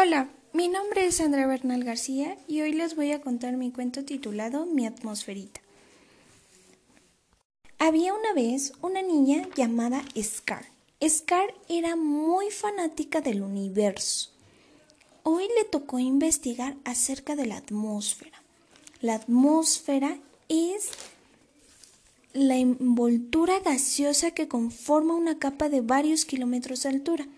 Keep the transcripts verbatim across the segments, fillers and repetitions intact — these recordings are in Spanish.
Hola, mi nombre es Andrea Bernal García y hoy les voy a contar mi cuento titulado Mi Atmósferita. Había una vez una niña llamada Scar. Scar era muy fanática del universo. Hoy le tocó investigar acerca de la atmósfera. La atmósfera es la envoltura gaseosa que conforma una capa de varios kilómetros de altura,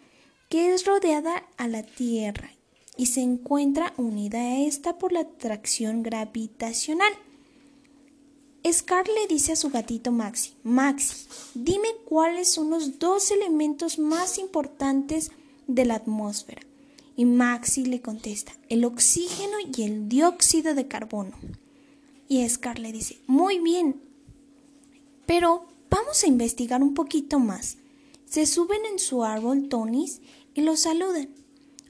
que es rodeada a la Tierra y se encuentra unida a esta por la atracción gravitacional. Scar le dice a su gatito Maxi: Maxi, dime cuáles son los dos elementos más importantes de la atmósfera. Y Maxi le contesta: el oxígeno y el dióxido de carbono. Y Scar le dice: muy bien, pero vamos a investigar un poquito más. Se suben en su árbol Tonis y los saludan.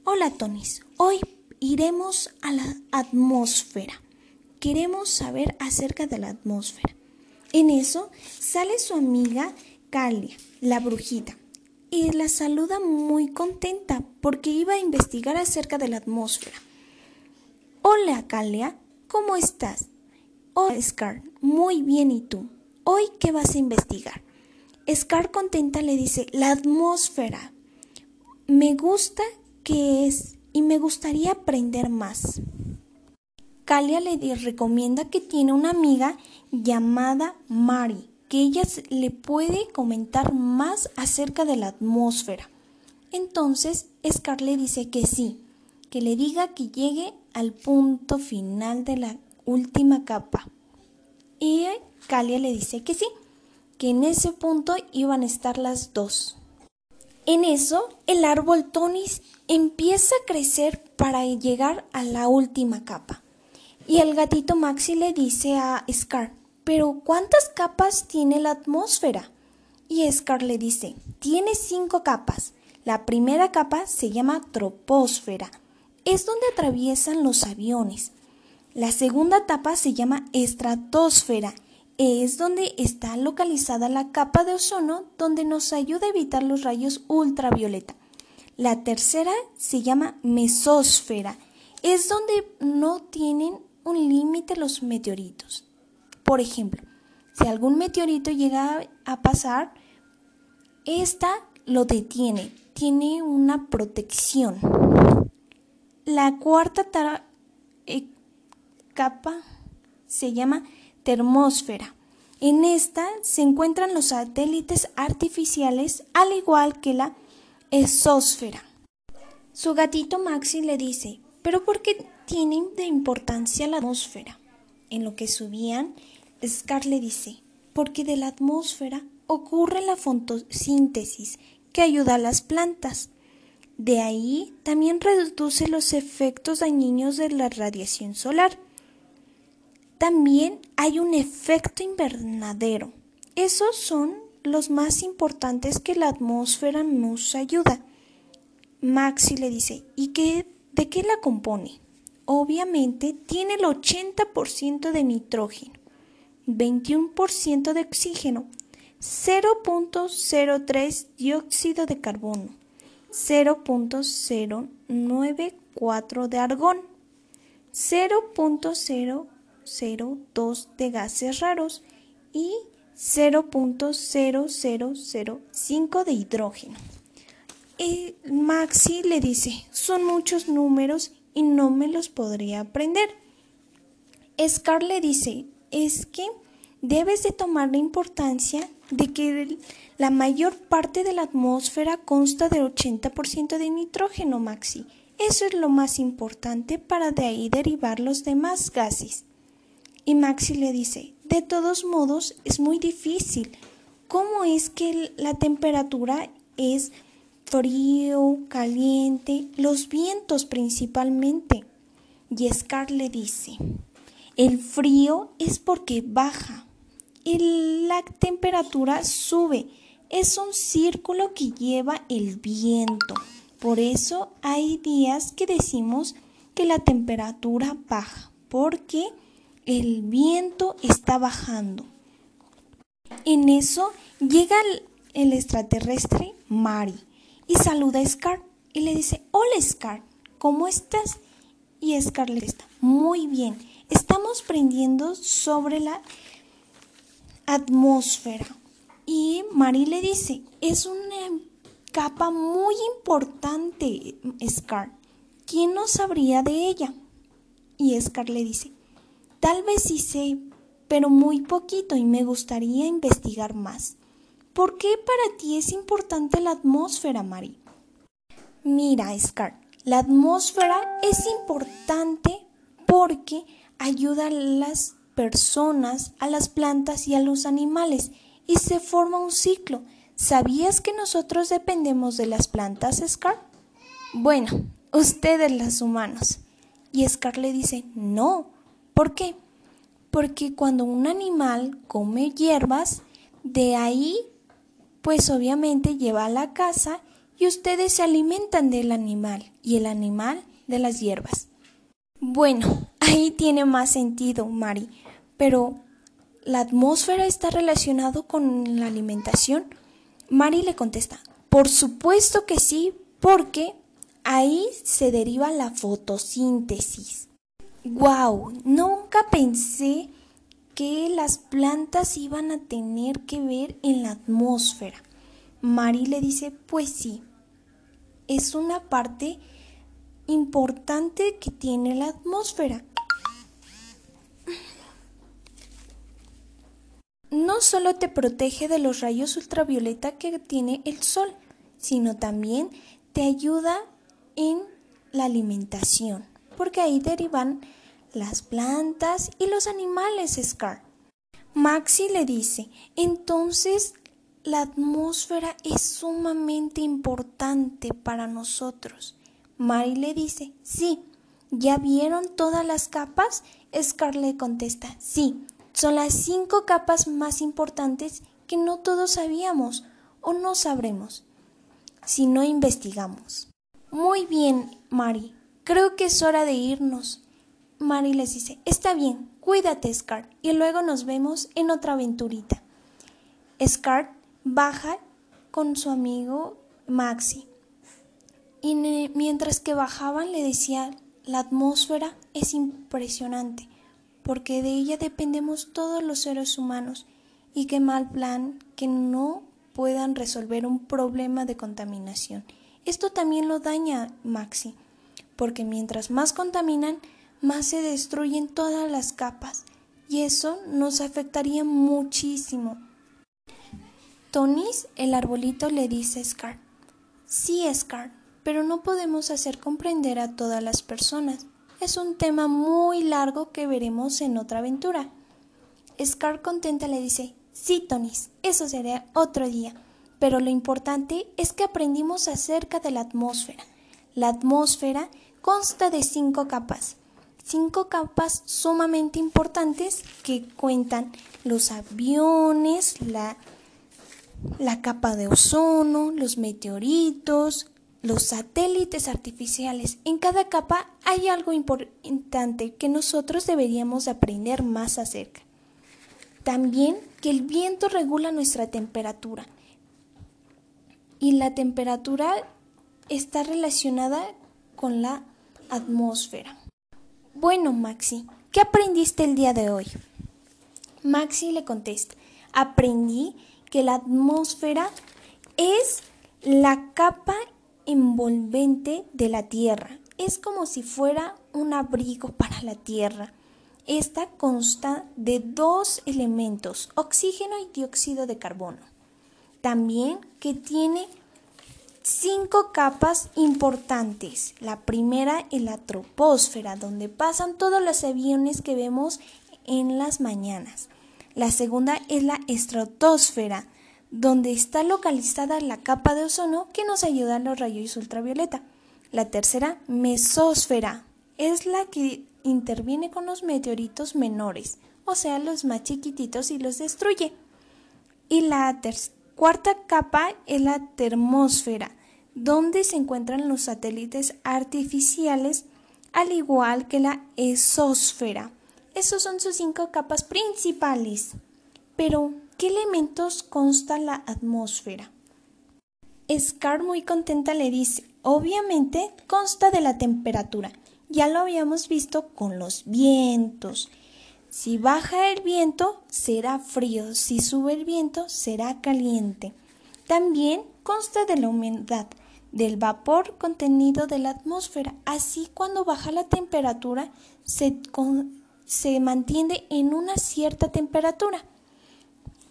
Hola Tonis, hoy iremos a la atmósfera. Queremos saber acerca de la atmósfera. En eso sale su amiga Calia, la brujita, y la saluda muy contenta porque iba a investigar acerca de la atmósfera. Hola Calia, ¿cómo estás? Hola Scar, muy bien, ¿y tú? ¿Hoy qué vas a investigar? Scar contenta le dice: la atmósfera. Me gusta qué es y me gustaría aprender más. Calia le recomienda que tiene una amiga llamada Mari, que ella le puede comentar más acerca de la atmósfera. Entonces Scar le dice que sí, que le diga que llegue al punto final de la última capa. Y Calia le dice que sí, que en ese punto iban a estar las dos. En eso, el árbol Tonis empieza a crecer para llegar a la última capa. Y el gatito Maxi le dice a Scar: ¿pero cuántas capas tiene la atmósfera? Y Scar le dice: tiene cinco capas. La primera capa se llama troposfera. Es donde atraviesan los aviones. La segunda capa se llama estratosfera. Es donde está localizada la capa de ozono, donde nos ayuda a evitar los rayos ultravioleta. La tercera se llama mesósfera. Es donde no tienen un límite los meteoritos. Por ejemplo, si algún meteorito llega a pasar, esta lo detiene, tiene una protección. La cuarta tar- eh, capa se llama termósfera. En esta se encuentran los satélites artificiales, al igual que la exósfera. Su gatito Maxi le dice: ¿pero por qué tienen de importancia la atmósfera? En lo que subían, Scar le dice: porque de la atmósfera ocurre la fotosíntesis que ayuda a las plantas. De ahí también reduce los efectos dañinos de la radiación solar. También hay un efecto invernadero. Esos son los más importantes que la atmósfera nos ayuda. Maxi le dice: ¿y qué, de qué la compone? Obviamente tiene el ochenta por ciento de nitrógeno, veintiuno por ciento de oxígeno, cero punto cero tres dióxido de carbono, cero punto cero noventa y cuatro de argón, cero punto cero cero dos de gases raros y cero punto cero cero cero cinco de hidrógeno. Y Maxi le dice: son muchos números y no me los podría aprender. Scar le dice: es que debes de tomar la importancia de que la mayor parte de la atmósfera consta del ochenta por ciento de nitrógeno, Maxi. Eso es lo más importante para de ahí derivar los demás gases. Y Maxi le dice: de todos modos es muy difícil. ¿Cómo es que la temperatura es frío, caliente, los vientos principalmente? Y Scar le dice: el frío es porque baja y la temperatura sube. Es un círculo que lleva el viento. Por eso hay días que decimos que la temperatura baja, porque el viento está bajando. En eso llega el, el extraterrestre Mari y saluda a Scar y le dice: hola Scar, ¿cómo estás? Y Scar le contesta, muy bien, estamos aprendiendo sobre la atmósfera. Y Mari le dice, es una capa muy importante, Scar. ¿Quién no sabría de ella? Y Scar le dice, tal vez sí sé, pero muy poquito y me gustaría investigar más. ¿Por qué para ti es importante la atmósfera, Mari? Mira, Scar, la atmósfera es importante porque ayuda a las personas, a las plantas y a los animales y se forma un ciclo. ¿Sabías que nosotros dependemos de las plantas, Scar? Bueno, ustedes los humanos. Y Scar le dice, no. ¿Por qué? Porque cuando un animal come hierbas, de ahí, pues obviamente lleva a la casa y ustedes se alimentan del animal y el animal de las hierbas. Bueno, ahí tiene más sentido, Mari, pero ¿la atmósfera está relacionada con la alimentación? Mari le contesta, por supuesto que sí, porque ahí se deriva la fotosíntesis. ¡Wow! Nunca pensé que las plantas iban a tener que ver en la atmósfera. Mari le dice, pues sí, es una parte importante que tiene la atmósfera. No solo te protege de los rayos ultravioleta que tiene el sol, sino también te ayuda en la alimentación, porque ahí derivan las plantas y los animales, Scar. Maxi le dice, entonces la atmósfera es sumamente importante para nosotros. Mari le dice, sí, ¿ya vieron todas las capas? Scar le contesta, sí, son las cinco capas más importantes que no todos sabíamos o no sabremos si no investigamos. Muy bien, Mari, creo que es hora de irnos. Mari les dice, está bien, cuídate, Scar, y luego nos vemos en otra aventurita. Scar baja con su amigo Maxi. Y mientras que bajaban le decía, la atmósfera es impresionante, porque de ella dependemos todos los seres humanos, y qué mal plan que no puedan resolver un problema de contaminación. Esto también lo daña Maxi, porque mientras más contaminan, más se destruyen todas las capas, y eso nos afectaría muchísimo. Tonis, el arbolito, le dice a Scar, sí, Scar, pero no podemos hacer comprender a todas las personas. Es un tema muy largo que veremos en otra aventura. Scar contenta le dice, sí, Tonis, eso será otro día, pero lo importante es que aprendimos acerca de la atmósfera. La atmósfera consta de cinco capas, cinco capas sumamente importantes que cuentan los aviones, la, la capa de ozono, los meteoritos, los satélites artificiales. En cada capa hay algo importante que nosotros deberíamos aprender más acerca. También que el viento regula nuestra temperatura. Y la temperatura está relacionada con la atmósfera. Bueno, Maxi, ¿qué aprendiste el día de hoy? Maxi le contesta, aprendí que la atmósfera es la capa envolvente de la tierra, es como si fuera un abrigo para la tierra. Esta consta de dos elementos, oxígeno y dióxido de carbono. También que tiene cinco capas importantes. La primera es la troposfera, donde pasan todos los aviones que vemos en las mañanas. La segunda es la estratosfera, donde está localizada la capa de ozono que nos ayuda a los rayos ultravioleta. La tercera, mesósfera, es la que interviene con los meteoritos menores, o sea, los más chiquititos y los destruye. Y la cuarta capa es la termósfera, donde se encuentran los satélites artificiales, al igual que la exósfera. Esas son sus cinco capas principales. Pero, ¿qué elementos consta la atmósfera? Scar muy contenta le dice, obviamente consta de la temperatura, ya lo habíamos visto con los vientos. Si baja el viento será frío, si sube el viento será caliente. También consta de la humedad, del vapor contenido de la atmósfera, así cuando baja la temperatura se, con, se mantiene en una cierta temperatura.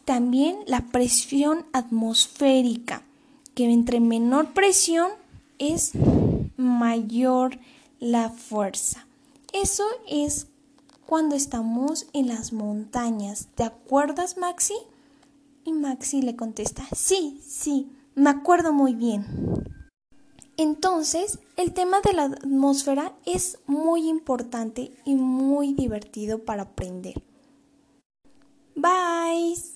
También la presión atmosférica, que entre menor presión es mayor la fuerza. Eso es cuando estamos en las montañas. ¿Te acuerdas, Maxi? Y Maxi le contesta, sí, sí, me acuerdo muy bien. Entonces, el tema de la atmósfera es muy importante y muy divertido para aprender. Bye.